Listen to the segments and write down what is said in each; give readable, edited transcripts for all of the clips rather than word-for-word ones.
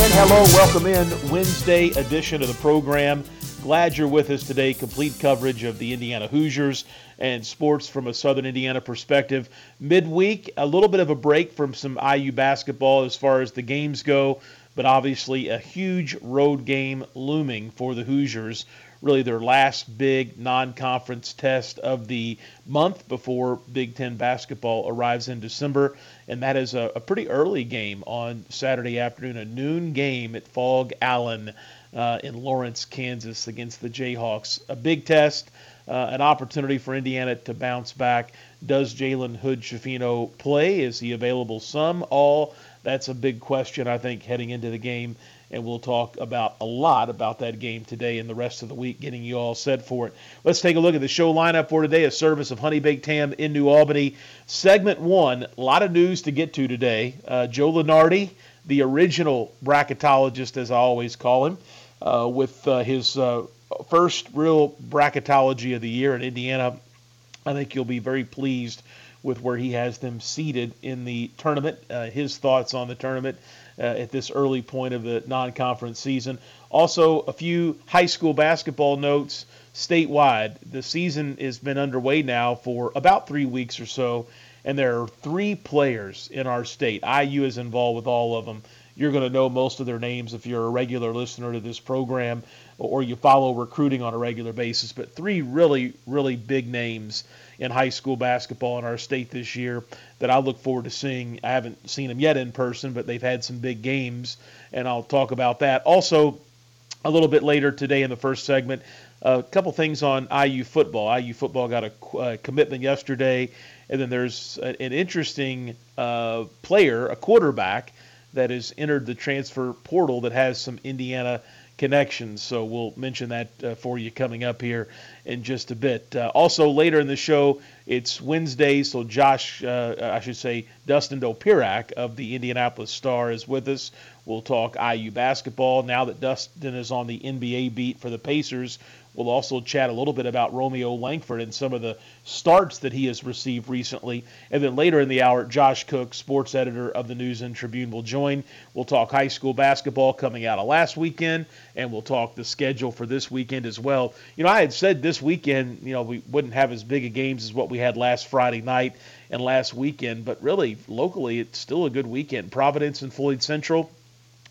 And hello, welcome in Wednesday edition of the program. Glad you're with us today. Complete coverage of the Indiana Hoosiers and sports from a Southern Indiana perspective. Midweek, a little bit of a break from some IU basketball as far as the games go, but obviously a huge road game looming for the Hoosiers. Really their last big non-conference test of the month before Big Ten basketball arrives in December. And that is a pretty early game on Saturday afternoon, a noon game at Fogg Allen in Lawrence, Kansas against the Jayhawks. A big test, an opportunity for Indiana to bounce back. Does Jalen Hood-Schifino play? Is he available some, all? That's a big question, I think, heading into the game. And we'll talk about a lot about that game today and the rest of the week, getting you all set for it. Let's take a look at the show lineup for today, a service of Honey Baked Ham in New Albany. Segment one, a lot of news to get to today. Joe Lunardi, the original bracketologist, as I always call him, with his first real bracketology of the year in Indiana. I think you'll be very pleased with where he has them seated in the tournament, his thoughts on the tournament. At this early point of the non-conference season. Also, a few high school basketball notes statewide. The season has been underway now for about 3 weeks or so, and there are 3 players in our state. IU is involved with all of them. You're going to know most of their names if you're a regular listener to this program or you follow recruiting on a regular basis, but 3 really, really big names in high school basketball in our state this year that I look forward to seeing. I haven't seen them yet in person, but they've had some big games, and I'll talk about that. Also, a little bit later today in the first segment, a couple things on IU football. IU football got a commitment yesterday, and then there's an interesting player, a quarterback, that has entered the transfer portal that has some Indiana connections, so we'll mention that for you coming up here in just a bit. Also, later in the show, it's Wednesday, so Dustin Dopirak of the Indianapolis Star is with us. We'll talk IU basketball. Now that Dustin is on the NBA beat for the Pacers, we'll also chat a little bit about Romeo Langford and some of the starts that he has received recently. And then later in the hour, Josh Cook, sports editor of the News and Tribune, will join. We'll talk high school basketball coming out of last weekend, and we'll talk the schedule for this weekend as well. You know, I had said this weekend, you know, we wouldn't have as big a games as what we had last Friday night and last weekend, but really, locally, it's still a good weekend. Providence and Floyd Central.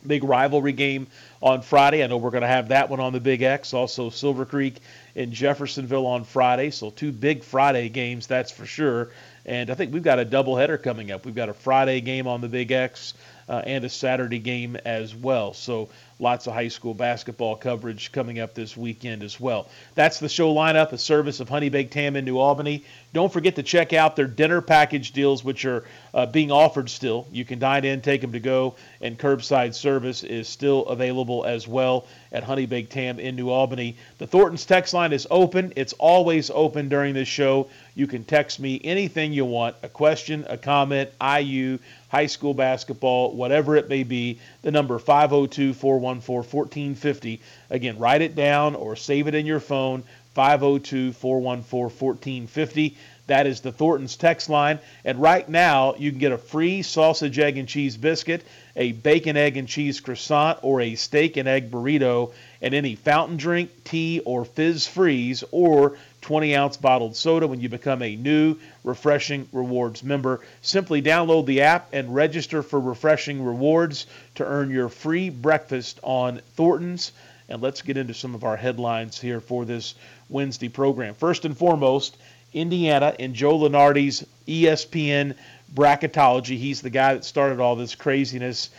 Big rivalry game on Friday. I know we're going to have that one on the Big X. Also, Silver Creek and Jeffersonville on Friday. So 2 big Friday games, that's for sure. And I think we've got a doubleheader coming up. We've got a Friday game on the Big X and a Saturday game as well. So lots of high school basketball coverage coming up this weekend as well. That's the show lineup, a service of Honey Baked Ham in New Albany. Don't forget to check out their dinner package deals, which are being offered still. You can dine in, take them to go, and curbside service is still available as well at Honey Baked Ham in New Albany. The Thornton's text line is open. It's always open during this show. You can text me anything you want, a question, a comment, IU, high school basketball, whatever it may be, the number 502-414-1450. Again, write it down or save it in your phone, 502-414-1450. That is the Thornton's text line. And right now, you can get a free sausage, egg, and cheese biscuit, a bacon, egg, and cheese croissant, or a steak and egg burrito, and any fountain drink, tea, or fizz freeze, or 20-ounce bottled soda when you become a new Refreshing Rewards member. Simply download the app and register for Refreshing Rewards to earn your free breakfast on Thornton's. and let's get into some of our headlines here for this Wednesday program. First and foremost, Indiana and Joe Lunardi's ESPN bracketology. He's the guy that started all this craziness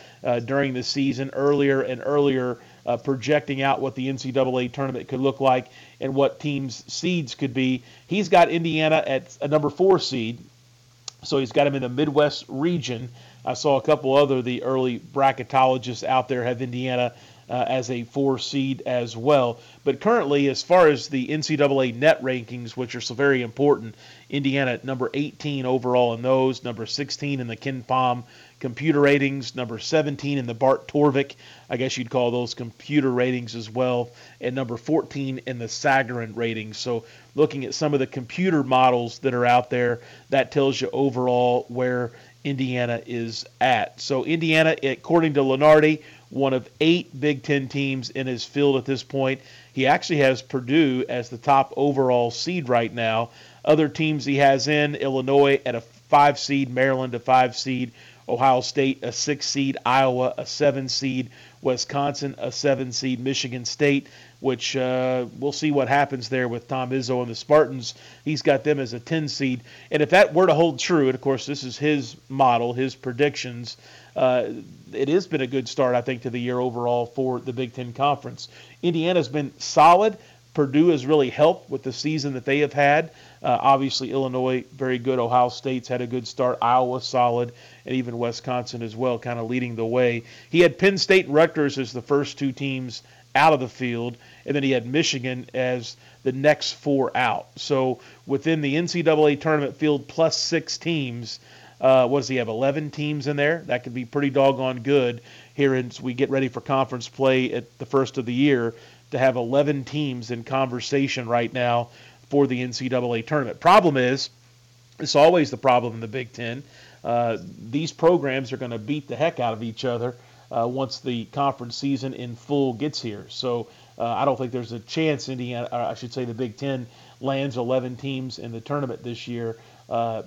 during the season, earlier and earlier, projecting out what the NCAA tournament could look like and what teams' seeds could be. He's got Indiana at a number 4 seed, so he's got him in the Midwest region. I saw a couple other the early bracketologists out there have Indiana as a 4 seed as well. But currently, as far as the NCAA net rankings, which are so very important, Indiana at number 18 overall in those, number 16 in the Ken Pom computer ratings, number 17 in the Bart Torvik, I guess you'd call those computer ratings as well, and number 14 in the Sagarin ratings. So looking at some of the computer models that are out there, that tells you overall where Indiana is at. So Indiana, according to Lunardi, one of 8 Big Ten teams in his field at this point. He actually has Purdue as the top overall seed right now. Other teams he has in, Illinois at a 5 seed, Maryland a 5 seed, Ohio State a 6 seed, Iowa a 7 seed, Wisconsin a 7 seed, Michigan State, which we'll see what happens there with Tom Izzo and the Spartans. He's got them as a 10 seed. And if that were to hold true, and of course this is his model, his predictions, it has been a good start, I think, to the year overall for the Big Ten Conference. Indiana's been solid. Purdue has really helped with the season that they have had. Obviously, Illinois, very good. Ohio State's had a good start. Iowa, solid. And even Wisconsin as well, kind of leading the way. He had Penn State and Rutgers as the first 2 teams out of the field, and then he had Michigan as the next 4 out. So within the NCAA tournament field, plus 6 teams, what does he have, 11 teams in there? That could be pretty doggone good here as we get ready for conference play at the first of the year, to have 11 teams in conversation right now for the NCAA tournament. Problem is, it's always the problem in the Big Ten. These programs are going to beat the heck out of each other once the conference season in full gets here. So I don't think there's a chance the Big Ten lands 11 teams in the tournament this year.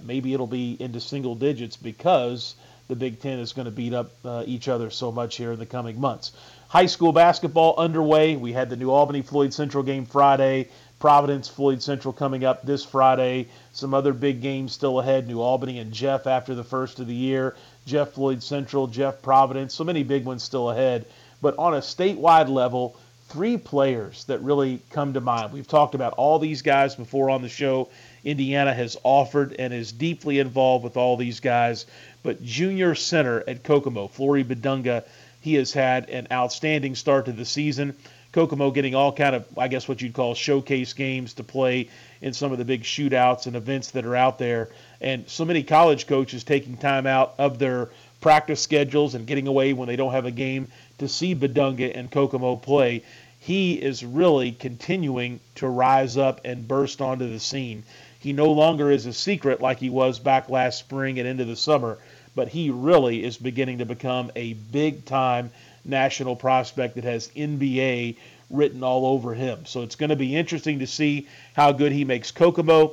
Maybe it'll be into single digits because the Big Ten is going to beat up each other so much here in the coming months. High school basketball underway. We had the New Albany Floyd Central game Friday. Providence Floyd Central coming up this Friday. Some other big games still ahead. New Albany and Jeff after the first of the year. Jeff Floyd Central, Jeff Providence. So many big ones still ahead. But on a statewide level, 3 players that really come to mind. We've talked about all these guys before on the show. Indiana has offered and is deeply involved with all these guys. But junior center at Kokomo, Flory Badunga, he has had an outstanding start to the season. Kokomo getting all kind of, I guess what you'd call showcase games to play in some of the big shootouts and events that are out there. And so many college coaches taking time out of their practice schedules and getting away when they don't have a game to see Badunga and Kokomo play. He is really continuing to rise up and burst onto the scene. He no longer is a secret like he was back last spring and into the summer, but he really is beginning to become a big-time national prospect that has NBA written all over him. So it's going to be interesting to see how good he makes Kokomo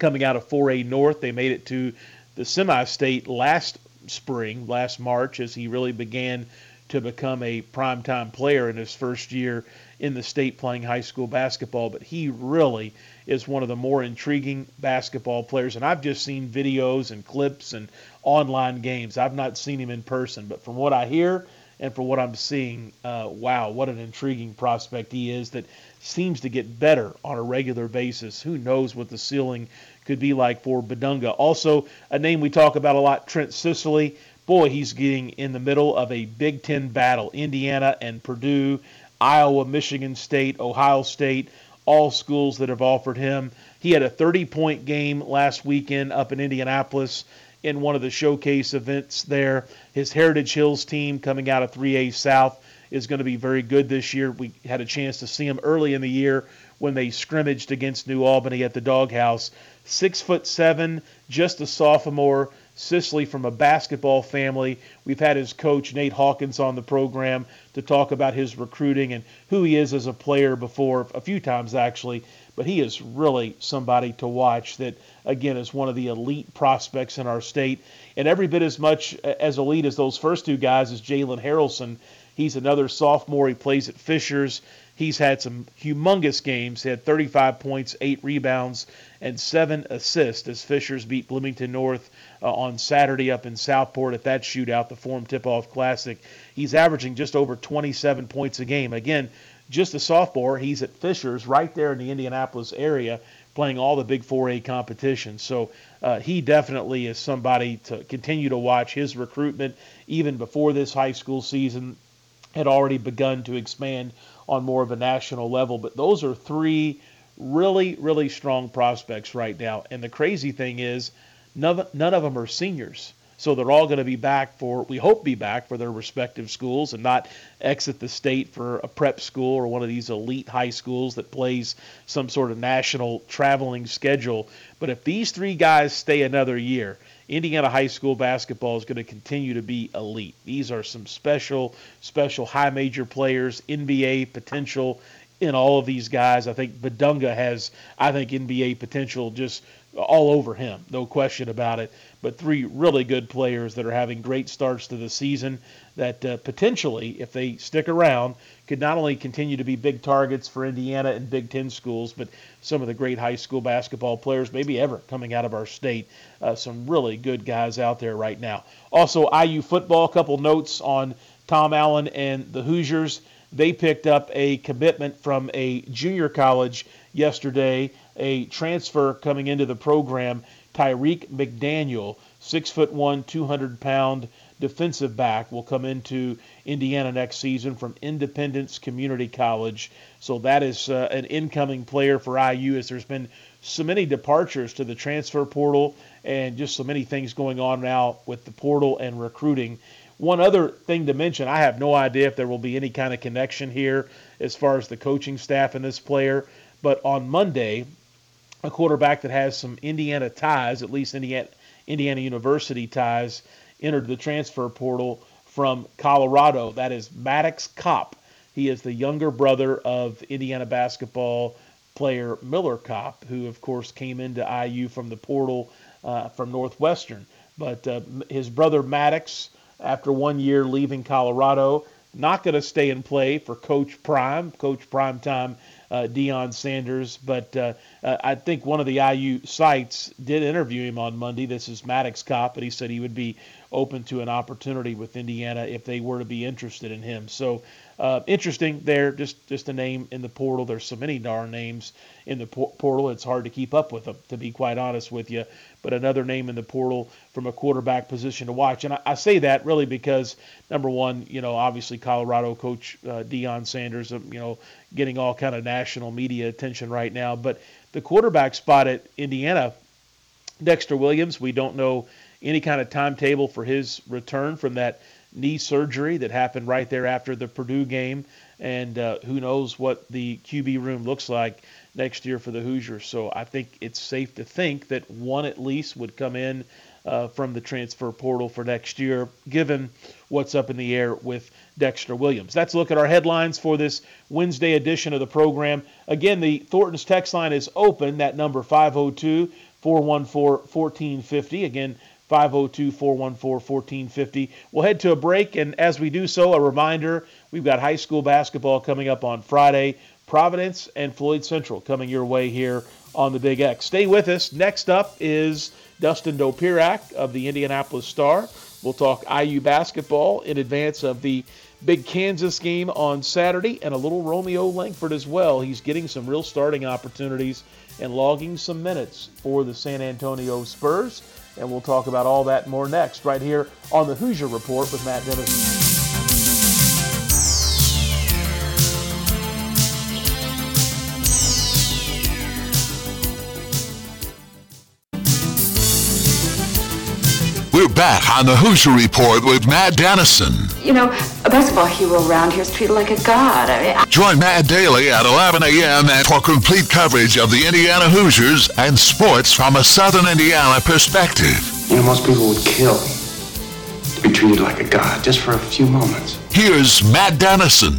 coming out of 4A North. They made it to the semi-state last spring, last March, as he really began to become a primetime player in his first year in the state playing high school basketball. But he really is one of the more intriguing basketball players. And I've just seen videos and clips and online games. I've not seen him in person. But from what I hear and from what I'm seeing, wow, what an intriguing prospect he is that seems to get better on a regular basis. Who knows what the ceiling could be like for Badunga. Also, a name we talk about a lot, Trent Sisley. Boy, he's getting in the middle of a Big Ten battle. Indiana and Purdue, Iowa, Michigan State, Ohio State, all schools that have offered him. He had a 30-point game last weekend up in Indianapolis in one of the showcase events there. His Heritage Hills team coming out of 3A South is going to be very good this year. We had a chance to see him early in the year when they scrimmaged against New Albany at the doghouse. 6'7", just a sophomore. Sisley from a basketball family. We've had his coach, Nate Hawkins, on the program to talk about his recruiting and who he is as a player before, a few times actually. But he is really somebody to watch that, again, is one of the elite prospects in our state. And every bit as much as elite as those first two guys is Jalen Harrelson. He's another sophomore. He plays at Fishers. He's had some humongous games. He had 35 points, 8 rebounds, and 7 assists as Fishers beat Bloomington North on Saturday up in Southport at that shootout, the Forum Tip-Off Classic. He's averaging just over 27 points a game. Again, just a sophomore. He's at Fishers right there in the Indianapolis area playing all the Big 4A competition. So he definitely is somebody to continue to watch. His recruitment, even before this high school season, had already begun to expand on more of a national level. But those are three really, really strong prospects right now. And the crazy thing is none of them are seniors. So they're all going to be back for, we hope, be back for their respective schools and not exit the state for a prep school or one of these elite high schools that plays some sort of national traveling schedule. But if these three guys stay another year, Indiana high school basketball is going to continue to be elite. These are some special, special high major players, NBA potential in all of these guys. I think Badunga has, NBA potential just all over him, no question about it. But three really good players that are having great starts to the season that potentially, if they stick around, could not only continue to be big targets for Indiana and Big Ten schools, but some of the great high school basketball players maybe ever coming out of our state. Some really good guys out there right now. Also, IU football, a couple notes on Tom Allen and the Hoosiers. They picked up a commitment from a junior college yesterday, a transfer coming into the program, Tyreek McDaniel, 6'1", 200-pound defensive back, will come into Indiana next season from Independence Community College. So that is an incoming player for IU, as there's been so many departures to the transfer portal and just so many things going on now with the portal and recruiting. One other thing to mention, I have no idea if there will be any kind of connection here as far as the coaching staff and this player, but on Monday, a quarterback that has some Indiana ties, at least Indiana University ties, entered the transfer portal from Colorado. That is Maddox Kopp. He is the younger brother of Indiana basketball player Miller Kopp, who, of course, came into IU from the portal from Northwestern. But his brother Maddox, after 1 year leaving Colorado, not going to stay and play for Coach Primetime, Deion Sanders. But I think one of the IU sites did interview him on Monday. This is Maddox Kopp, and he said he would be open to an opportunity with Indiana if they were to be interested in him. So interesting there, just a name in the portal. There's so many darn names in the portal, it's hard to keep up with them, to be quite honest with you. But another name in the portal from a quarterback position to watch. And I say that really because, number one, you know, obviously Colorado coach Deion Sanders, you know, getting all kind of national media attention right now. But the quarterback spot at Indiana, Dexter Williams, we don't know any kind of timetable for his return from that knee surgery that happened right there after the Purdue game. And who knows what the QB room looks like next year for the Hoosiers. So I think it's safe to think that one at least would come in from the transfer portal for next year, given what's up in the air with Dexter Williams. That's a look at our headlines for this Wednesday edition of the program. Again, the Thornton's text line is open, that number 502-414-1450. Again, 502-414-1450. We'll head to a break, and as we do so, a reminder, we've got high school basketball coming up on Friday, Providence and Floyd Central coming your way here on the Big X. Stay with us. Next up is Dustin Dopirak of the Indianapolis Star. We'll talk IU basketball in advance of the big Kansas game on Saturday, and a little Romeo Langford as well. He's getting some real starting opportunities and logging some minutes for the San Antonio Spurs. And we'll talk about all that and more next right here on the Hoosier Report with Matt Dennison. We're back on the Hoosier Report with Matt Dennison. You know, a basketball hero around here is treated like a god. Join Matt daily at 11 a.m. for complete coverage of the Indiana Hoosiers and sports from a Southern Indiana perspective. You know, most people would kill to be treated like a god just for a few moments. Here's Matt Dennison.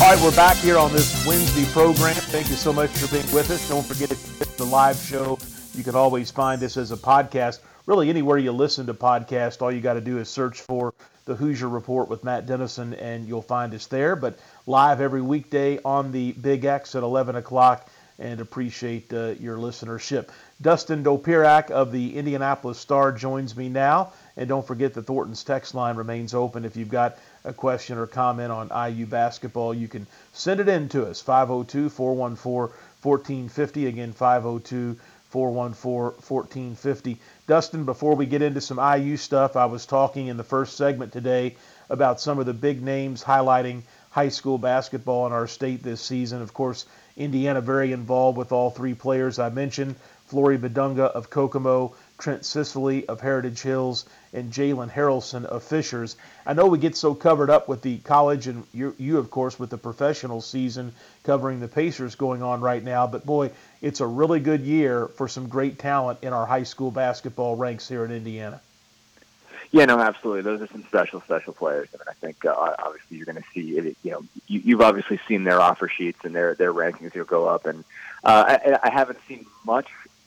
All right, we're back here on this Wednesday program. Thank you so much for being with us. Don't forget to get the live show You can always find this as a podcast. Really, anywhere you listen to podcasts, all you got to do is search for The Hoosier Report with Matt Dennison, and you'll find us there. But live every weekday on the Big X at 11 o'clock, and appreciate your listenership. Dustin Dopirak of the Indianapolis Star joins me now. And don't forget the Thornton's text line remains open. If you've got a question or comment on IU basketball, you can send it in to us, 502-414-1450. Again, 502-414-1450. Dustin, before we get into some IU stuff, I was talking in the first segment today about some of the big names highlighting high school basketball in our state this season. Of course, Indiana very involved with all three players I mentioned, Flory Badunga of Kokomo, Trent Sisley of Heritage Hills, and Jalen Harrelson of Fishers. I know we get so covered up with the college and you, of course, with the professional season covering the Pacers going on right now, but boy, it's a really good year for some great talent in our high school basketball ranks here in Indiana. Yeah, no, absolutely. Those are some special, special players. I mean, I think obviously you're going to see it. You know, you've obviously seen their offer sheets and their rankings will go up, and I haven't seen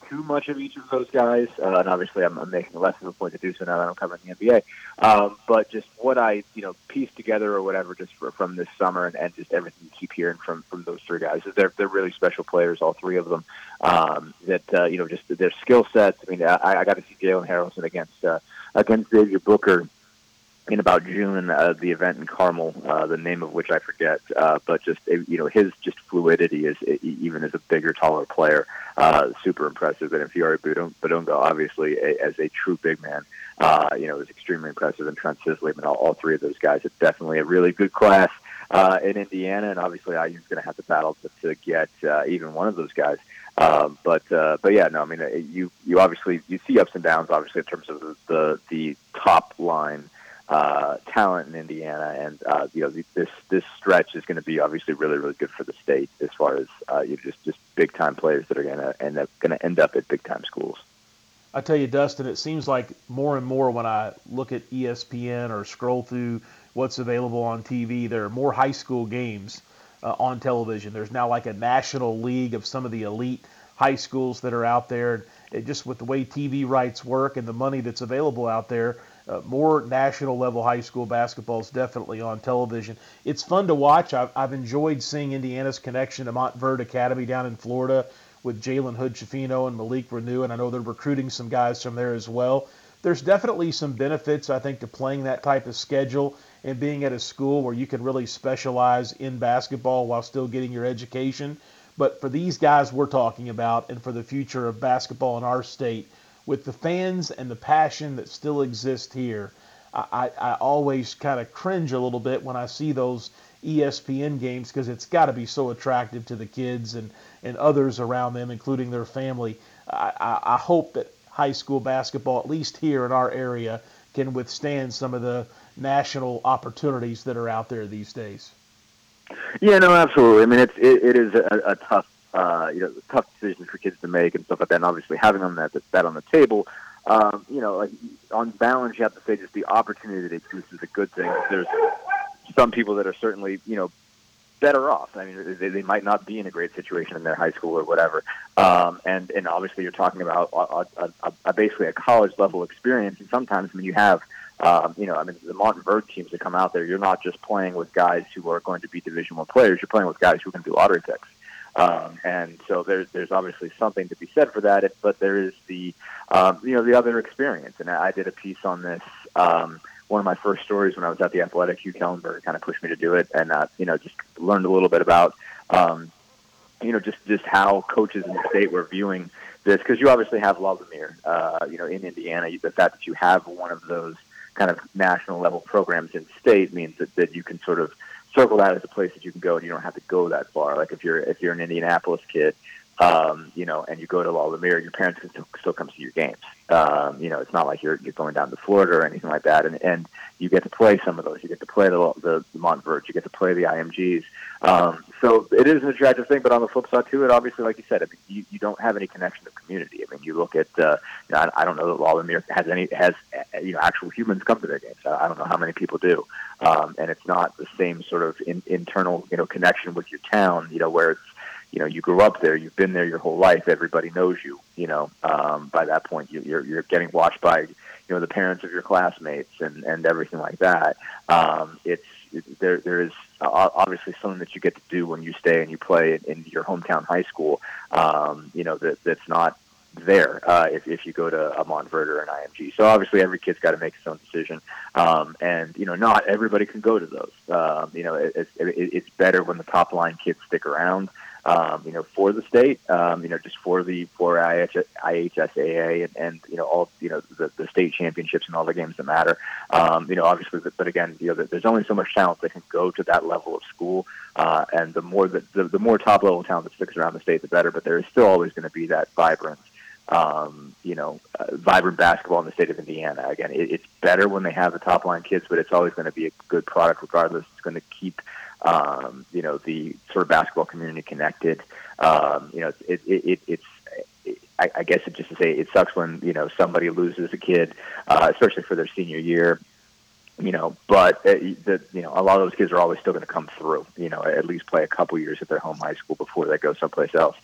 too much of each of those guys, and obviously I'm making less of a point to do so now that I'm covering the NBA. But just what I pieced together or whatever just from this summer and just everything you keep hearing from those three guys is they're really special players, all three of them. Just their skill sets. I mean, I got to see Jalen Harrelson against Xavier Booker in about June, the event in Carmel, the name of which I forget, but just his just fluidity is, even as a bigger, taller player, super impressive. And Flory Badunga, obviously as a true big man, is extremely impressive. And Trent Sisley, and all three of those guys, it's definitely a really good class in Indiana, and obviously IU's going to have to battle to get even one of those guys. But yeah, no, I mean you obviously you see ups and downs, obviously in terms of the top line. Talent in Indiana, and this stretch is going to be obviously really, really good for the state as far as just big time players that are going to end up at big time schools. I tell you, Dustin, it seems like more and more when I look at ESPN or scroll through what's available on TV, there are more high school games on television. There's now like a national league of some of the elite high schools that are out there. It just with the way TV rights work and the money that's available out there. More national-level high school basketball is definitely on television. It's fun to watch. I've enjoyed seeing Indiana's connection to Montverde Academy down in Florida with Jalen Hood-Schifino and Malik Reneau, and I know they're recruiting some guys from there as well. There's definitely some benefits, I think, to playing that type of schedule and being at a school where you can really specialize in basketball while still getting your education. But for these guys we're talking about and for the future of basketball in our state, with the fans and the passion that still exists here, I always kind of cringe a little bit when I see those ESPN games because it's got to be so attractive to the kids and others around them, including their family. I hope that high school basketball, at least here in our area, can withstand some of the national opportunities that are out there these days. Yeah, no, absolutely. I mean, it is a tough. Tough decisions for kids to make and stuff like that. And obviously having them that on the table, like on balance, you have to say just the opportunity that exists is a good thing. There's some people that are certainly, better off. I mean, they might not be in a great situation in their high school or whatever. And obviously you're talking about basically a college level experience. And sometimes when you have, the Montverde teams that come out there, you're not just playing with guys who are going to be Division I players. You're playing with guys who can do lottery picks. And so there's obviously something to be said for that, but there is the, the other experience. And I did a piece on this, one of my first stories when I was at The Athletic. Hugh Kellenberg kind of pushed me to do it and, just learned a little bit about, just how coaches in the state were viewing this. Because you obviously have Law-Lanier, in Indiana. The fact that you have one of those kind of national level programs in state means that you can sort of circle that as a place that you can go, and you don't have to go that far. Like if you're an Indianapolis kid, and you go to Law-Lanier, your parents can still come see your games. It's not like you're going down to Florida or anything like that. And you get to play some of those. You get to play the Montverde. You get to play the IMGs. So it is an attractive thing. But on the flip side too, it obviously, like you said, I mean, you don't have any connection to community. I mean, you look at I don't know that Law-Lanier has actual humans come to their games. I don't know how many people do. And it's not the same sort of internal connection with your town. Where it's you know, you grew up there, you've been there your whole life, everybody knows you, you know, by that point you're getting watched by, you know, the parents of your classmates and everything like that. There is obviously something that you get to do when you stay and you play in your hometown high school, you know, that's not there if you go to a Montverde or an IMG. So obviously every kid's got to make his own decision, and you know, not everybody can go to those. You know, it's better when the top line kids stick around, you know, for the state, you know, just for IHSAA and you know, all, you know, the state championships and all the games that matter. You know, obviously, but again, you know, there's only so much talent that can go to that level of school, and the more top level talent that sticks around the state, the better. But there is still always going to be that vibrant. You know, vibrant basketball in the state of Indiana. Again, it's better when they have the top line kids, but it's always going to be a good product regardless. It's going to keep, you know, the sort of basketball community connected. You know, I guess it's just to say it sucks when, you know, somebody loses a kid, especially for their senior year. You know, but you know, a lot of those kids are always still going to come through. You know, at least play a couple years at their home high school before they go someplace else.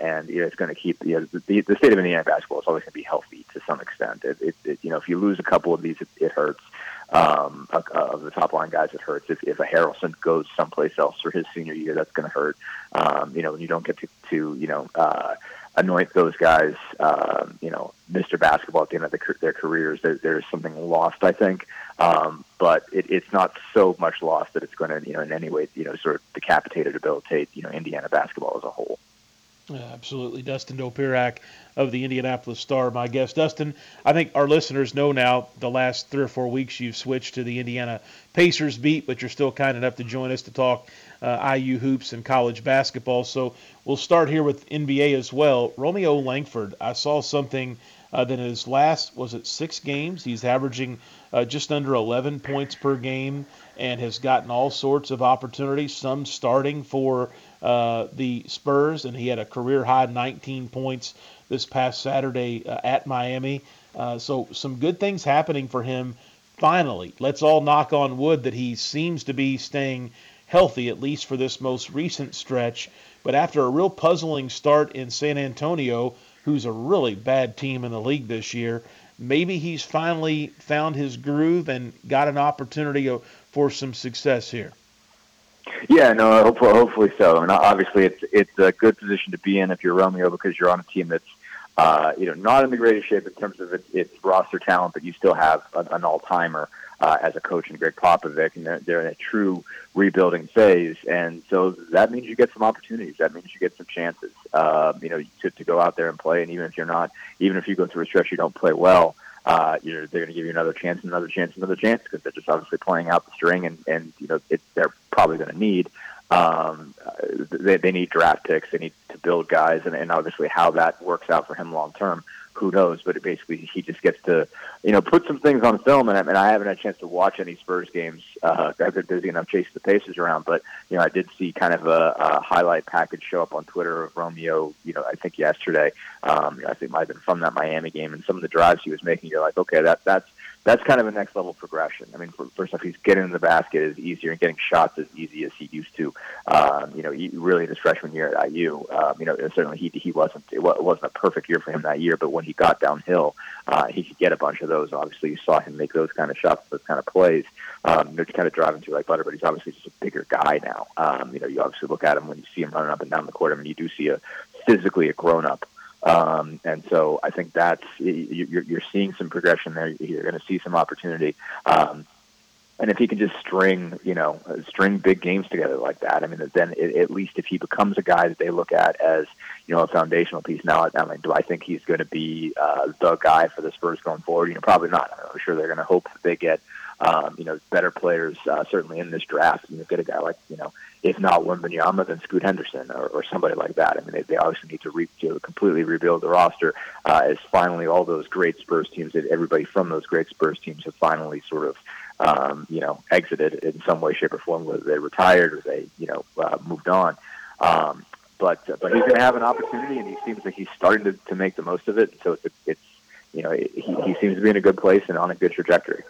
And you know, it's going to keep, you know, the state of Indiana basketball is always going to be healthy to some extent. You know, if you lose a couple of these, it hurts. Of the top line guys, it hurts. If a Harrelson goes someplace else for his senior year, that's going to hurt. You know, when you don't get to you know. Anoint those guys, you know, Mr. Basketball at the end of their careers. There's something lost, I think, but it's not so much lost that it's going to, you know, in any way, you know, sort of decapitate or debilitate, you know, Indiana basketball as a whole. Yeah, absolutely. Dustin Dopirak of the Indianapolis Star, my guest. Dustin, I think our listeners know now the last 3 or 4 weeks you've switched to the Indiana Pacers beat, but you're still kind enough to join us to talk IU hoops and college basketball. So we'll start here with NBA as well. Romeo Langford, I saw something that in his last, was it 6 games, he's averaging just under 11 points per game and has gotten all sorts of opportunities, some starting for the Spurs, and he had a career-high 19 points this past Saturday at Miami. So some good things happening for him finally. Let's all knock on wood that he seems to be staying healthy, at least for this most recent stretch. But after a real puzzling start in San Antonio, who's a really bad team in the league this year, maybe he's finally found his groove and got an opportunity for some success here. Yeah, no, hopefully so. I mean, obviously, it's a good position to be in if you're Romeo, because you're on a team that's, you know, not in the greatest shape in terms of its roster talent, but you still have an all-timer as a coach in Greg Popovich, and they're in a true rebuilding phase. And so that means you get some opportunities. That means you get some chances, you know, to go out there and play. And even if you go through a stretch you don't play well, they're going to give you another chance, because they're just obviously playing out the string, and you know, they're probably going to need, they need draft picks, they need to build guys, and obviously how that works out for him long term, who knows? But basically, he just gets to, you know, put some things on film, and I haven't had a chance to watch any Spurs games. I've been busy enough chasing the Pacers around, but you know, I did see kind of a highlight package show up on Twitter of Romeo. You know, I think yesterday, I think it might have been from that Miami game, and some of the drives he was making. You're like, okay, that's kind of a next level progression. I mean, first off, he's getting in the basket is easier, and getting shots as easy as he used to. You know, really in his freshman year at IU, you know, certainly he wasn't, it wasn't a perfect year for him that year, but when he got downhill, he could get a bunch of those. Obviously, you saw him make those kind of shots, those kind of plays. They're just kind of driving through like butter, but he's obviously just a bigger guy now. You know, you obviously look at him when you see him running up and down the court. I mean, you do see physically a grown up. And so I think that's, you're seeing some progression there. You're going to see some opportunity. And if he can just string big games together like that, I mean, then at least if he becomes a guy that they look at as, you know, a foundational piece now, I mean, do I think he's going to be the guy for the Spurs going forward? You know, probably not. I'm sure they're going to hope that they get, you know, better players, certainly in this draft. You know, get a guy like, you know, if not Wembanyama, then Scoot Henderson or somebody like that. I mean, they obviously need to completely rebuild the roster, as finally all those great Spurs teams, that everybody from those great Spurs teams have finally sort of, you know, exited in some way, shape, or form, whether they retired or they, you know, moved on. But he's going to have an opportunity, and he seems like he's starting to make the most of it. So it's you know, he seems to be in a good place and on a good trajectory.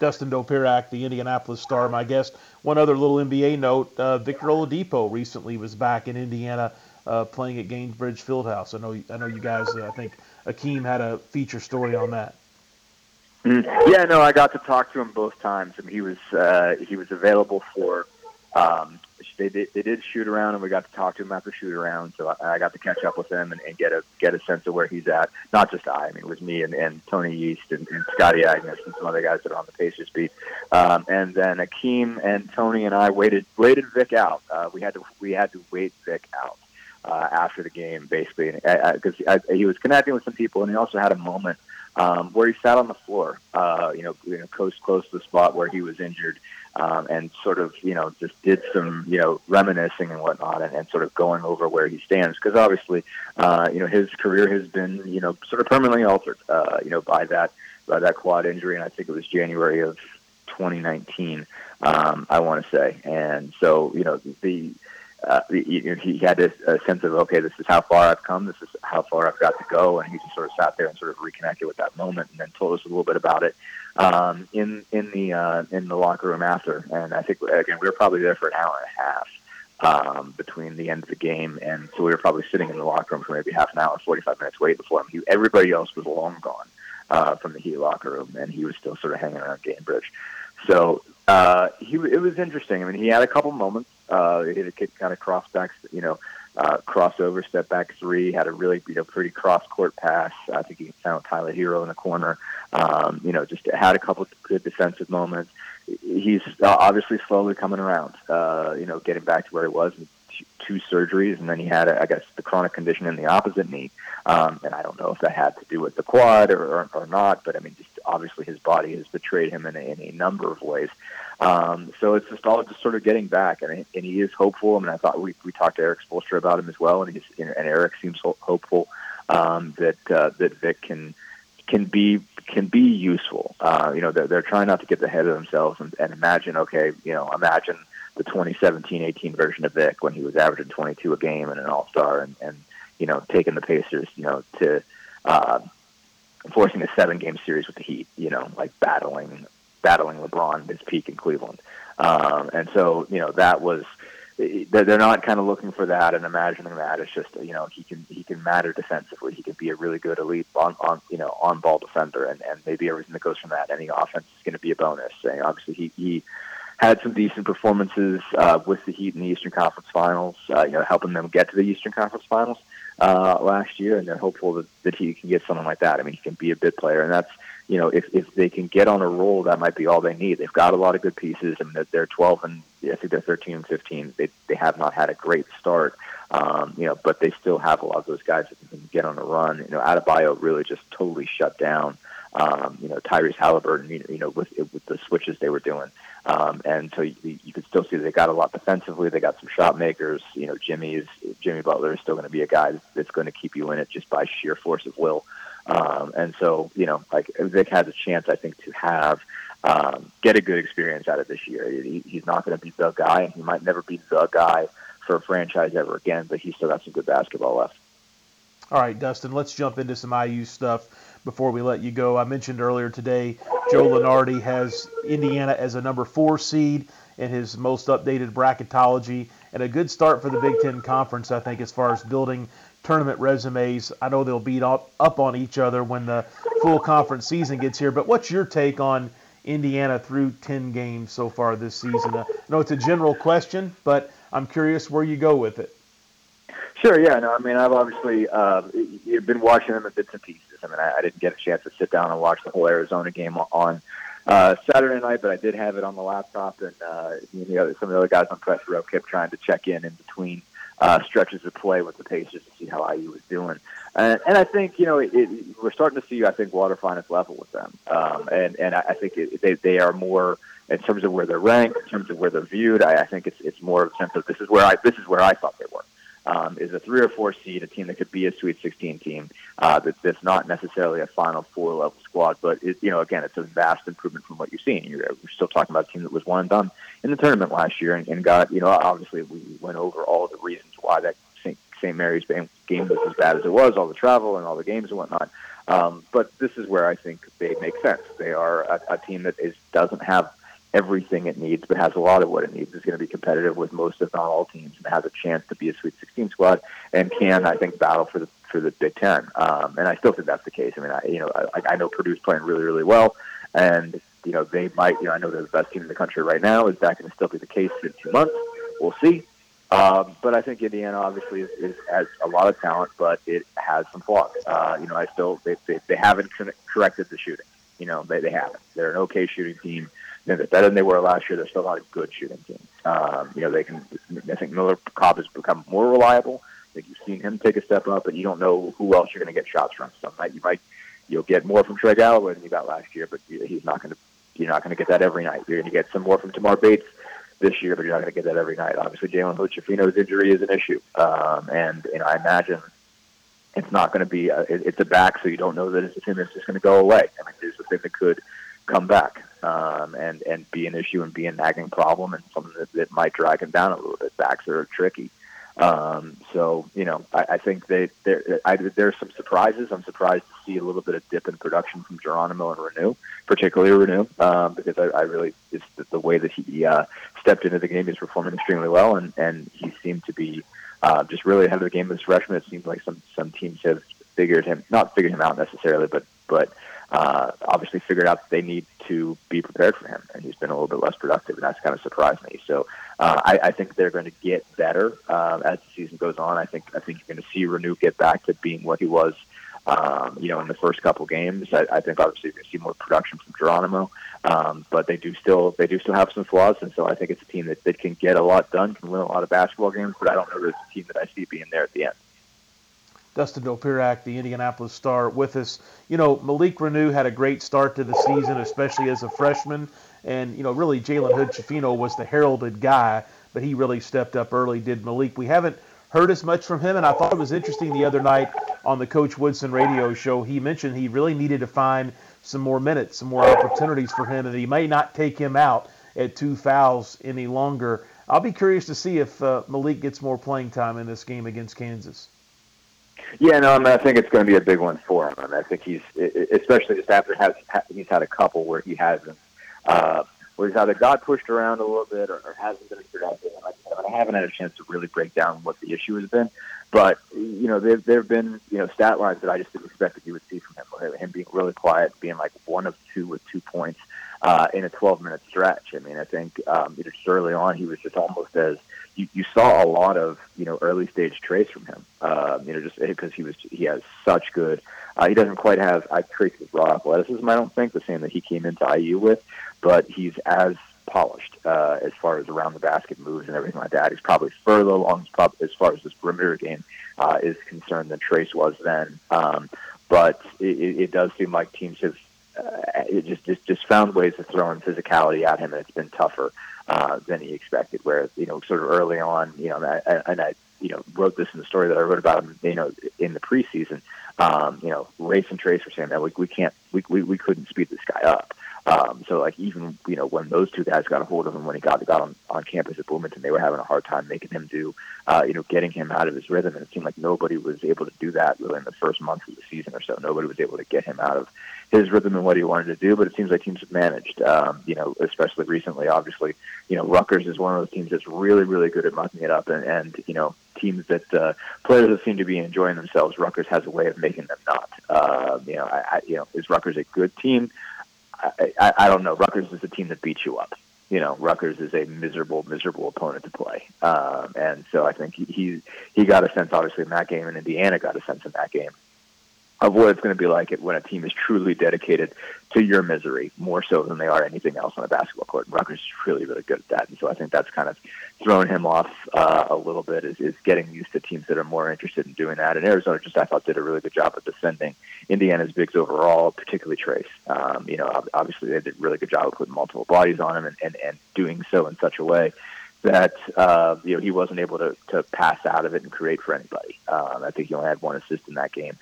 Dustin Dopirak, the Indianapolis Star, my guest. One other little NBA note, Victor Oladipo recently was back in Indiana playing at Gainbridge Fieldhouse. I know you guys, I think Akeem had a feature story on that. Yeah, no, I got to talk to him both times. I mean, he was available for they did shoot around, and we got to talk to him after shoot around. So I got to catch up with him and get a sense of where he's at. Not just I mean, it was me and Tony Yeast and Scotty Agnes and some other guys that are on the Pacers beat. And then Akeem and Tony and I waited Vic out. We had to wait Vic out after the game, basically, because he was connecting with some people, and he also had a moment where he sat on the floor, close to the spot where he was injured, and sort of, just did some, reminiscing and whatnot, and sort of going over where he stands. Because obviously, his career has been, sort of permanently altered, by that quad injury. And I think it was January of 2019, I want to say. And so, he had a sense of, okay, this is how far I've come, this is how far I've got to go, and he just sort of sat there and sort of reconnected with that moment, and then told us a little bit about it in the locker room after. And I think, again, we were probably there for an hour and a half between the end of the game, and so we were probably sitting in the locker room for maybe half an hour, 45 minutes waiting for him. Everybody else was long gone from the Heat locker room, and he was still sort of hanging around Gainbridge. So it was interesting. I mean, he had a couple moments. He had a kind of crossbacks, crossover, step back three, had a really, pretty cross-court pass. I think he found Tyler Hero in the corner. Just had a couple of good defensive moments. He's obviously slowly coming around, getting back to where he was. Two surgeries, and then he had, the chronic condition in the opposite knee. And I don't know if that had to do with the quad or not, but I mean, just obviously his body has betrayed him in a number of ways. So it's just all just sort of getting back, and he is hopeful. I mean, I thought we talked to Eric Spoelstra about him as well, and Eric seems hopeful that Vic can be useful. They're trying not to get ahead of themselves and imagine, imagine the 2017-18 version of Vic when he was averaging 22 a game and an all-star and taking the Pacers, to forcing a 7-game series with the Heat, like battling LeBron at his peak in Cleveland. And so, that was, they're not kind of looking for that and imagining that. It's just, he can matter defensively. He can be a really good elite on-ball defender, and maybe everything that goes from that, any offense is going to be a bonus. And obviously he had some decent performances with the Heat in the Eastern Conference Finals, helping them get to the Eastern Conference Finals last year, and they're hopeful that he can get someone like that. I mean, he can be a bit player, and that's, if they can get on a roll, that might be all they need. They've got a lot of good pieces. I mean, they're 12 and I think they're 13 and 15. They have not had a great start, but they still have a lot of those guys that can get on a run. Adebayo really just totally shut down. Tyrese Halliburton, with the switches they were doing. And so you could still see they got a lot defensively. They got some shot makers. Jimmy Butler is still going to be a guy that's going to keep you in it just by sheer force of will. And so, Vic has a chance, I think, to get a good experience out of this year. He's not going to be the guy, and he might never be the guy for a franchise ever again, but he's still got some good basketball left. All right, Dustin, let's jump into some IU stuff. Before we let you go, I mentioned earlier today, Joe Lunardi has Indiana as a number 4 seed in his most updated bracketology, and a good start for the Big Ten Conference, I think, as far as building tournament resumes. I know they'll beat up on each other when the full conference season gets here, but what's your take on Indiana through 10 games so far this season? I know it's a general question, but I'm curious where you go with it. Sure, yeah. No, I mean, I've obviously been watching them in bits and pieces. I mean, I didn't get a chance to sit down and watch the whole Arizona game on Saturday night, but I did have it on the laptop, and some of the other guys on press row kept trying to check in between stretches of play with the Pacers to see how IU was doing. And I think, we're starting to see, I think, water on its level with them. And I think they are more, in terms of where they're ranked, in terms of where they're viewed, I think it's more of a sense of this is where I thought they were. Is a 3 or 4 seed, a team that could be a Sweet 16 team, that's not necessarily a Final Four level squad, but again, it's a vast improvement from what you've seen. We're still talking about a team that was 1 and done in the tournament last year, and got obviously we went over all the reasons why that St. Mary's game was as bad as it was, all the travel and all the games and whatnot. But this is where I think they make sense. They are a team that doesn't have everything it needs, but has a lot of what it needs. Is going to be competitive with most, if not all, teams, and has a chance to be a Sweet 16 squad, and can, I think, battle for the Big Ten. And I still think that's the case. I mean, I know Purdue's playing really, really well, and they might. I know they're the best team in the country right now. Is that going to still be the case in 2 months? We'll see. But I think Indiana obviously has a lot of talent, but it has some flaws. They haven't corrected the shooting. They haven't. They're an okay shooting team. They're better than they were last year. They're still not a good shooting team. I think Miller Kopp has become more reliable. I think you've seen him take a step up, and you don't know who else you're going to get shots from. Some night you'll get more from Trey Galloway than you got last year, but you're not going to get that every night. You're going to get some more from Tamar Bates this year, but you're not going to get that every night. Obviously, Jalen Hood-Schifino's injury is an issue, and I imagine it's not going to be. It's a back, so you don't know that it's a team that's just going to go away. I mean, there's a thing that could come back and be an issue and be a nagging problem and something that might drag him down a little bit. Backs are tricky. I think there's some surprises. I'm surprised to see a little bit of dip in production from Geronimo and Reneau, particularly Reneau, because I really, it's the way that he stepped into the game, he's performing extremely well, and he seemed to be just really ahead of the game as a freshman. It seems like some teams have not figured him out necessarily, but obviously figured out that they need to be prepared for him, and he's been a little bit less productive, and that's kind of surprised me. So I think they're going to get better as the season goes on. I think you're going to see Reneau get back to being what he was, in the first couple games. I think obviously you're going to see more production from Geronimo, but they do still have some flaws, and so I think it's a team that can get a lot done, can win a lot of basketball games, but I don't know that it's a team that I see being there at the end. Dustin Dopirak, the Indianapolis Star, with us. Malik Reneau had a great start to the season, especially as a freshman. And, really Jalen Hood-Schifino was the heralded guy, but he really stepped up early, did Malik. We haven't heard as much from him, and I thought it was interesting the other night on the Coach Woodson radio show. He mentioned he really needed to find some more minutes, some more opportunities for him, and he may not take him out at 2 fouls any longer. I'll be curious to see if Malik gets more playing time in this game against Kansas. Yeah, no, I mean, I think it's going to be a big one for him. I mean, I think he's, especially just after he's had a couple where he hasn't, where he's either got pushed around a little bit or hasn't been productive. And I haven't had a chance to really break down what the issue has been, but there have been stat lines that I just didn't expect that you would see from him. Him being really quiet, being like 1 of 2 with 2 points in a 12-minute stretch. I mean, I think just early on he was just almost as. You saw a lot of early stage traits from him, just because he has such good. He doesn't quite have Trace's raw athleticism. I don't think the same that he came into IU with, but he's as polished as far as around the basket moves and everything like that. He's probably further along as far as this perimeter game is concerned than Trace was then. But it does seem like teams have just found ways of throwing physicality at him, and it's been tougher than he expected. Where sort of early on, and I wrote this in the story that I wrote about him, in the preseason. Race and Trace were saying that we couldn't speed this guy up. So like even when those 2 guys got a hold of him when he got on campus at Bloomington, they were having a hard time making him do getting him out of his rhythm, and it seemed like nobody was able to do that really in the first month of the season or so. Nobody was able to get him out of his rhythm and what he wanted to do, but it seems like teams have managed, especially recently. Obviously, Rutgers is one of those teams that's really, really good at mucking it up, and teams that players that seem to be enjoying themselves, Rutgers has a way of making them not. Is Rutgers a good team? I don't know. Rutgers is a team that beats you up. Rutgers is a miserable, miserable opponent to play. And so I think he got a sense, obviously, in that game, and Indiana got a sense in that game of what it's going to be like when a team is truly dedicated to your misery, more so than they are anything else on a basketball court. And Rutgers is really, really good at that. And so I think that's kind of thrown him off a little bit, is getting used to teams that are more interested in doing that. And Arizona I thought did a really good job of defending Indiana's bigs overall, particularly Trace. Obviously they did a really good job of putting multiple bodies on him and doing so in such a way that he wasn't able to pass out of it and create for anybody. I think he only had 1 assist in that game.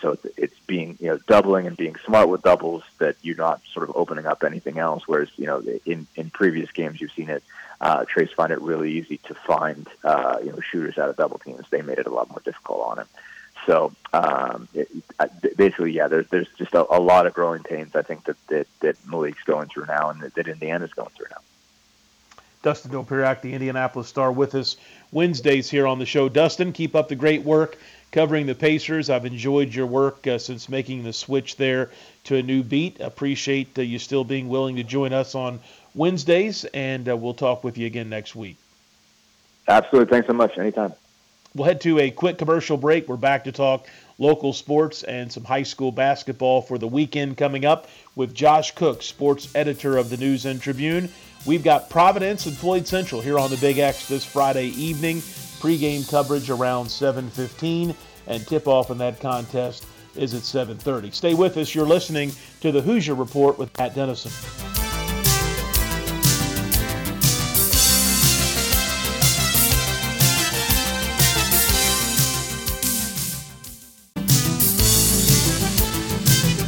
So it's being doubling and being smart with doubles that you're not sort of opening up anything else. Whereas in previous games you've seen it Trace found it really easy to find shooters out of double teams. They made it a lot more difficult on him. So there's just a lot of growing pains, I think, that Malik's going through now and that Indiana's going through now. Dustin Dopirak, the Indianapolis Star, with us Wednesdays here on the show. Dustin, keep up the great work covering the Pacers. I've enjoyed your work since making the switch there to a new beat. Appreciate you still being willing to join us on Wednesdays, and we'll talk with you again next week. Absolutely. Thanks so much. Anytime. We'll head to a quick commercial break. We're back to talk local sports and some high school basketball for the weekend coming up with Josh Cook, sports editor of the News and Tribune. We've got Providence and Floyd Central here on the Big X this Friday evening. Pre-game coverage around 7:15, and tip-off in that contest is at 7:30. Stay with us. You're listening to the Hoosier Report with Matt Dennison.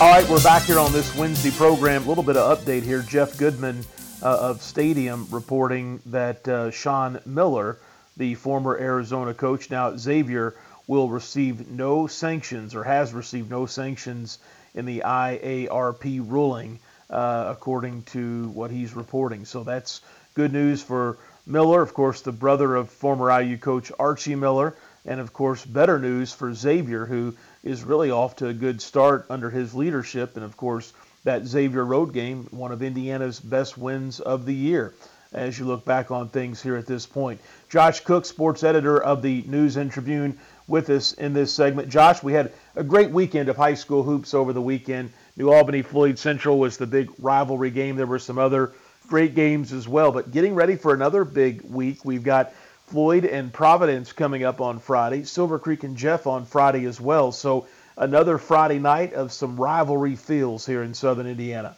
All right, we're back here on this Wednesday program. A little bit of update here. Jeff Goodman of Stadium reporting that Sean Miller, the former Arizona coach, now at Xavier, will receive no sanctions or has received no sanctions in the IARP ruling, according to what he's reporting. So that's good news for Miller, of course, the brother of former IU coach Archie Miller, and, of course, better news for Xavier, who is really off to a good start under his leadership. And, of course, that Xavier road game, one of Indiana's best wins of the year, as you look back on things here at this point. Josh Cook, sports editor of the News and Tribune, with us in this segment. Josh, we had a great weekend of high school hoops over the weekend. New Albany, Floyd Central was the big rivalry game. There were some other great games as well. But getting ready for another big week, we've got Floyd and Providence coming up on Friday, Silver Creek and Jeff on Friday as well. So another Friday night of some rivalry feels here in Southern Indiana.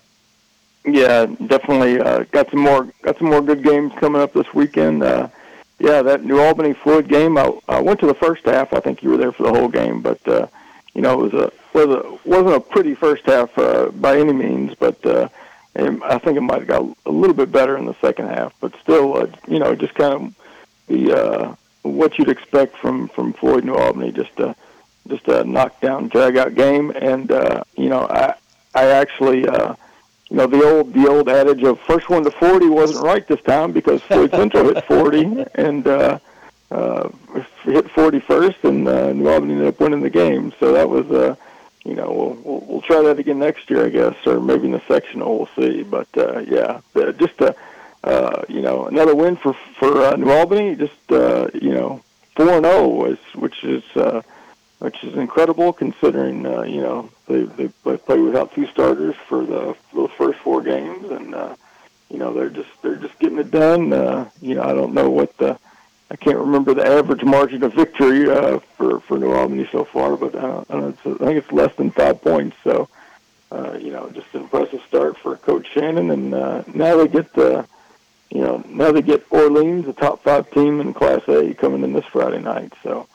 Yeah, definitely got some more good games coming up this weekend. That New Albany Floyd game, I went to the first half. I think you were there for the whole game, but it wasn't a pretty first half by any means, but. I think it might have got a little bit better in the second half, but still, just kind of what you'd expect from Floyd New Albany, just a knockdown, drag-out game. And I actually, the old adage of first one to 40 wasn't right this time because Floyd Central hit 40 and hit 40 first, and New Albany ended up winning the game. So that was we'll try that again next year, I guess, or maybe in the sectional, we'll see. But, another win for New Albany, 4-0, which is incredible considering, they played without two starters for the first four games. And, they're just getting it done. I don't know what I can't remember the average margin of victory for New Albany so far, but I think it's less than 5 points. So, just an impressive start for Coach Shannon, and now they get Orleans, the top five team in Class A, coming in this Friday night. So,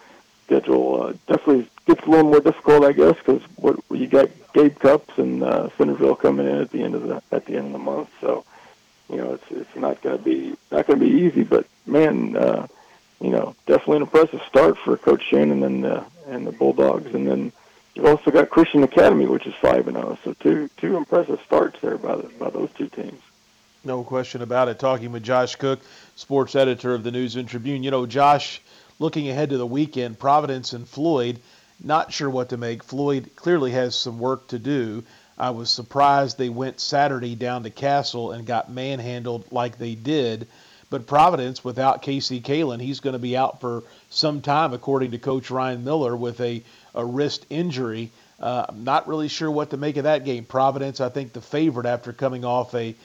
schedule definitely gets a little more difficult, I guess, because what you got Gabe Cups and Centerville coming in at the end of the month. So, it's not going to be easy, but man. Definitely an impressive start for Coach Shannon and the Bulldogs, and then you've also got Christian Academy, which is 5-0. So two impressive starts there by those two teams. No question about it. Talking with Josh Cook, sports editor of the News and Tribune. Josh, looking ahead to the weekend, Providence and Floyd. Not sure what to make. Floyd clearly has some work to do. I was surprised they went Saturday down to Castle and got manhandled like they did. But Providence, without Casey Kalen, he's going to be out for some time, according to Coach Ryan Miller, with a a wrist injury. I'm not really sure what to make of that game. Providence, I think, the favorite after coming off a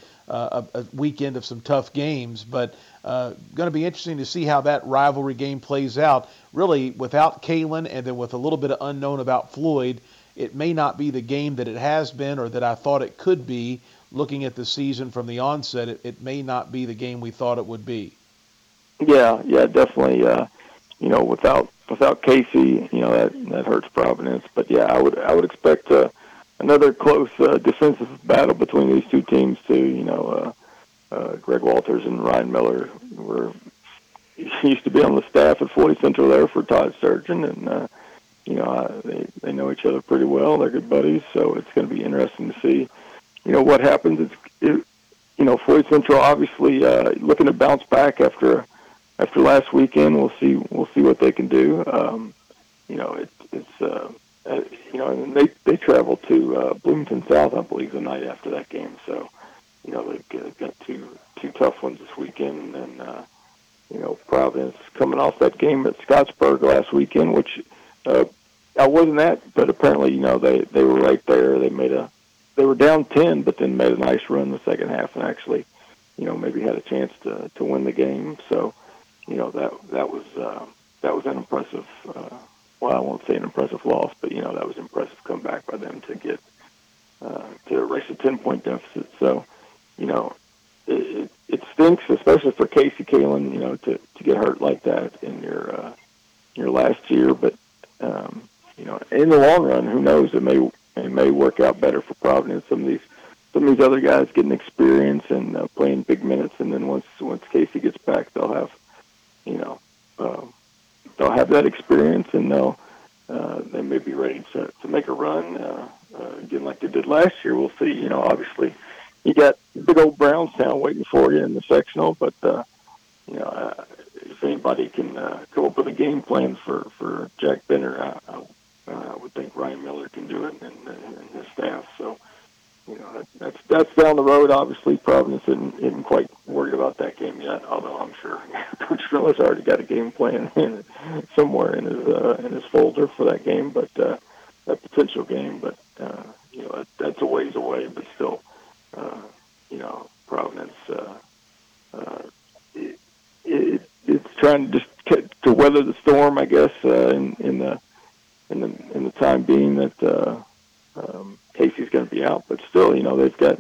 weekend of some tough games, but going to be interesting to see how that rivalry game plays out. Really, without Kalen and then with a little bit of unknown about Floyd, it may not be the game that it has been or that I thought it could be. Looking at the season from the onset, it may not be the game we thought it would be. Yeah, definitely. Without Casey, that hurts Providence. But yeah, I would expect another close defensive battle between these two teams too. Greg Walters and Ryan Miller used to be on the staff at Floyd Central there for Todd Surgeon, and they know each other pretty well. They're good buddies, so it's going to be interesting to see. What happens is, Floyd Central obviously looking to bounce back after last weekend. We'll see what they can do. And they travel to Bloomington South, I believe, the night after that game. So, they've got two tough ones this weekend, and Providence coming off that game at Scottsburg last weekend, which I wasn't at, but apparently they were right there. They were down 10, but then made a nice run in the second half and actually, maybe had a chance to win the game. So, that was an impressive. I won't say an impressive loss, but that was an impressive comeback by them to get to erase a 10-point deficit. So, it stinks, especially for Casey Kalen, to get hurt like that in your last year. But in the long run, who knows? It may work out better for Providence. Some of these other guys getting experience and playing big minutes, and then once Casey gets back, they'll have that experience, and they may be ready to make a run again like they did last year. We'll see. Obviously, you got big old Brownstown waiting for you in the sectional, but if anybody can come up with a game plan for Jack Benner, I would think Ryan Miller can do it and his staff. So, that's down the road. Obviously, Providence isn't quite worried about that game yet, although I'm sure Coach Driller's already got a game plan somewhere in his folder for that game, but that potential game. But, that's a ways away, but still, Providence, it's trying to just to weather the storm, I guess, in the time being that Casey's going to be out, but still, they've got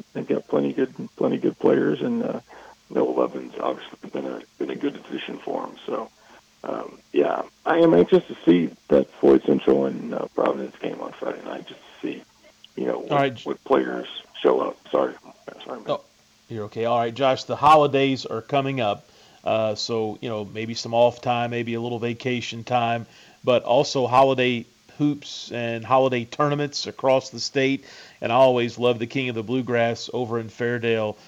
plenty good players, and Noah Levin's obviously been a good addition for them. So, I am anxious to see that Floyd Central and Providence game on Friday night, just to see, what players show up. Sorry, man. Oh, you're okay. All right, Josh. The holidays are coming up, so maybe some off time, maybe a little vacation time, but also holiday hoops and holiday tournaments across the state. And I always love the King of the Bluegrass over in Fairdale,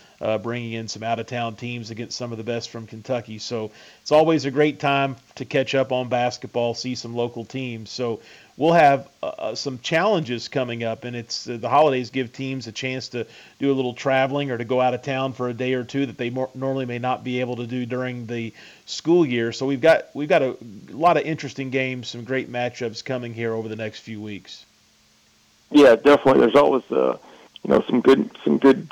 bringing in some out-of-town teams against some of the best from Kentucky. So it's always a great time to catch up on basketball, see some local teams. So we'll have some challenges coming up, and it's the holidays give teams a chance to do a little traveling or to go out of town for a day or two that they normally may not be able to do during the school year. So we've got a lot of interesting games, some great matchups coming here over the next few weeks. Yeah, definitely. There's always some good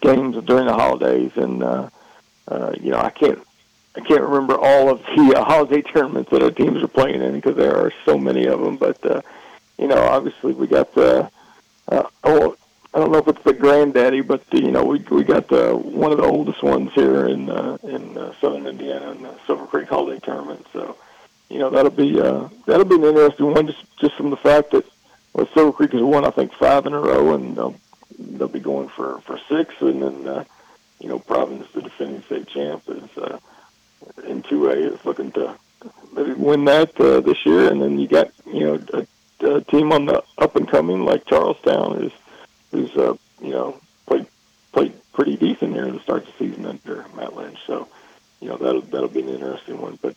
games during the holidays, and I can't remember all of the holiday tournaments that our teams are playing in because there are so many of them. But obviously we got I don't know if it's the granddaddy, but we got one of the oldest ones here in Southern Indiana in the Silver Creek Holiday Tournament. So that'll be an interesting one just from the fact that. Well, Silver Creek has won, I think, 5 in a row, and they'll be going for 6. And then, Providence, the defending state champ, is in 2A, is looking to maybe win that this year. And then you got, a team on the up-and-coming like Charlestown, who's played pretty decent here to start the season under Matt Lynch. So, that'll be an interesting one. But,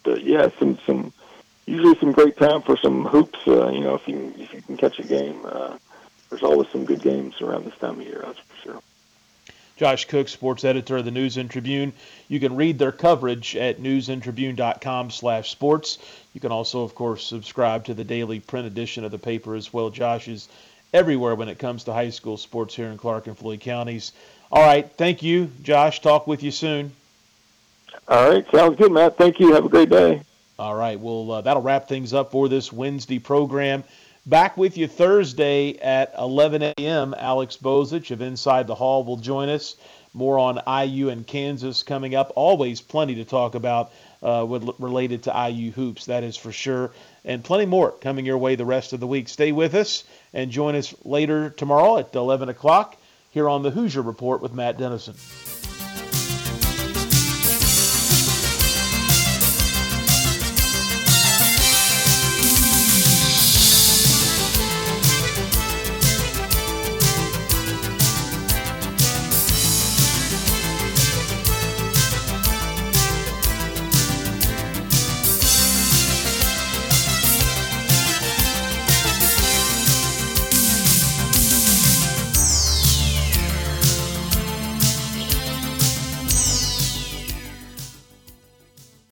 some usually some great time for some hoops, if you can catch a game. There's always some good games around this time of year, that's for sure. Josh Cook, sports editor of the News and Tribune. You can read their coverage at newsandtribune.com/sports. You can also, of course, subscribe to the daily print edition of the paper as well. Josh is everywhere when it comes to high school sports here in Clark and Floyd counties. All right, thank you, Josh. Talk with you soon. All right, sounds good, Matt. Thank you. Have a great day. All right, well, that'll wrap things up for this Wednesday program. Back with you Thursday at 11 a.m. Alex Bozich of Inside the Hall will join us. More on IU and Kansas coming up. Always plenty to talk about related to IU hoops, that is for sure. And plenty more coming your way the rest of the week. Stay with us and join us later tomorrow at 11 o'clock here on the Hoosier Report with Matt Dennison.